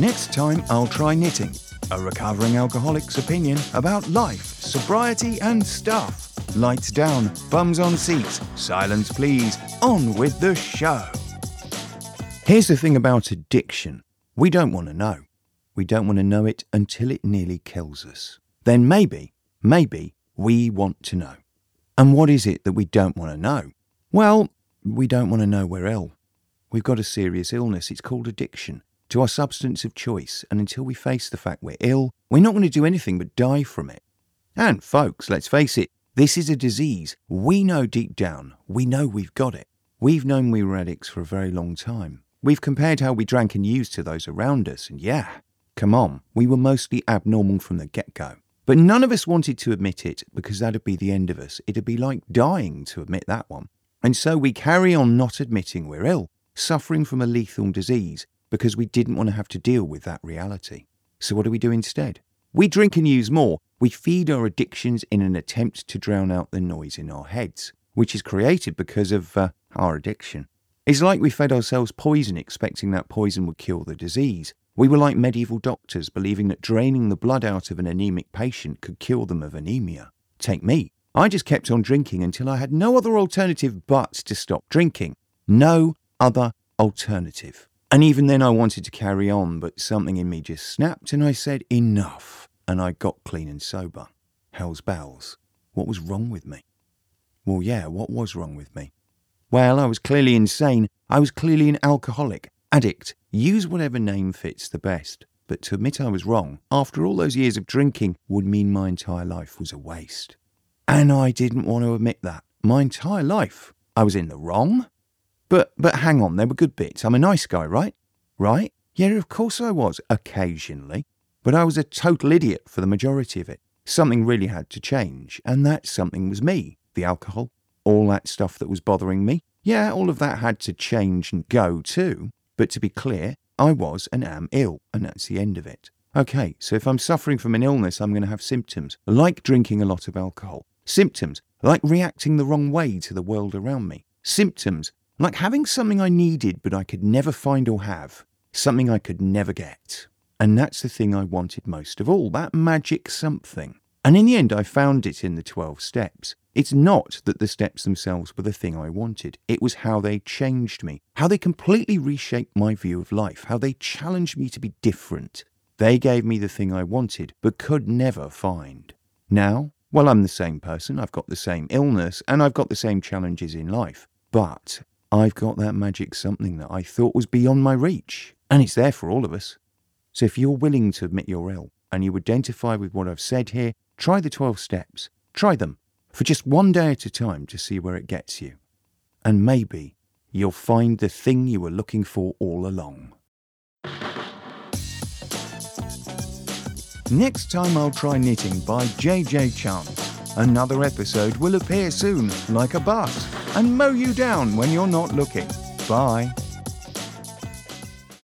Next time I'll try knitting, a recovering alcoholic's opinion about life, sobriety and stuff. Lights down, bums on seats, silence please, on with the show. Here's the thing about addiction. We don't want to know. We don't want to know it until it nearly kills us. Then maybe, we want to know. And what is it that we don't want to know? Well, we don't want to know we're ill. We've got a serious illness. It's called addiction to our substance of choice. And until we face the fact we're ill, we're not going to do anything but die from it. And folks, let's face it, this is a disease. We know deep down, we know we've got it. We've known we were addicts for a very long time. We've compared how we drank and used to those around us, and yeah, come on, we were mostly abnormal from the get-go. But none of us wanted to admit it because that'd be the end of us. It'd be like dying to admit that one. And so we carry on not admitting we're ill, suffering from a lethal disease because we didn't want to have to deal with that reality. So what do we do instead? We drink and use more. We feed our addictions in an attempt to drown out the noise in our heads, which is created because of our addiction. It's like we fed ourselves poison, expecting that poison would cure the disease. We were like medieval doctors, believing that draining the blood out of an anemic patient could cure them of anemia. Take me. I just kept on drinking until I had no other alternative but to stop drinking. No other alternative. And even then I wanted to carry on, but something in me just snapped and I said, enough. And I got clean and sober. Hell's bells. What was wrong with me? Well, yeah, what was wrong with me? Well, I was clearly insane. I was clearly an alcoholic, addict. Use whatever name fits the best. But to admit I was wrong, after all those years of drinking, would mean my entire life was a waste. And I didn't want to admit that. My entire life. I was in the wrong. But hang on, there were good bits. I'm a nice guy, right? Right? Yeah, of course I was, occasionally. But I was a total idiot for the majority of it. Something really had to change, and that something was me. The alcohol, all that stuff that was bothering me. Yeah, all of that had to change and go too. But to be clear, I was and am ill, and that's the end of it. Okay, so if I'm suffering from an illness, I'm going to have symptoms, like drinking a lot of alcohol. Symptoms, like reacting the wrong way to the world around me. Symptoms, like having something I needed but I could never find or have. Something I could never get. And that's the thing I wanted most of all, that magic something. And in the end, I found it in the 12 steps. It's not that the steps themselves were the thing I wanted. It was how they changed me, how they completely reshaped my view of life, how they challenged me to be different. They gave me the thing I wanted, but could never find. Now, well, I'm the same person, I've got the same illness, and I've got the same challenges in life. But I've got that magic something that I thought was beyond my reach. And it's there for all of us. So if you're willing to admit you're ill, and you identify with what I've said here, try the 12 steps. Try them for just one day at a time to see where it gets you. And maybe you'll find the thing you were looking for all along. Next Time I'll Try Knitting by JJ Chance. Another episode will appear soon, like a bus, and mow you down when you're not looking. Bye.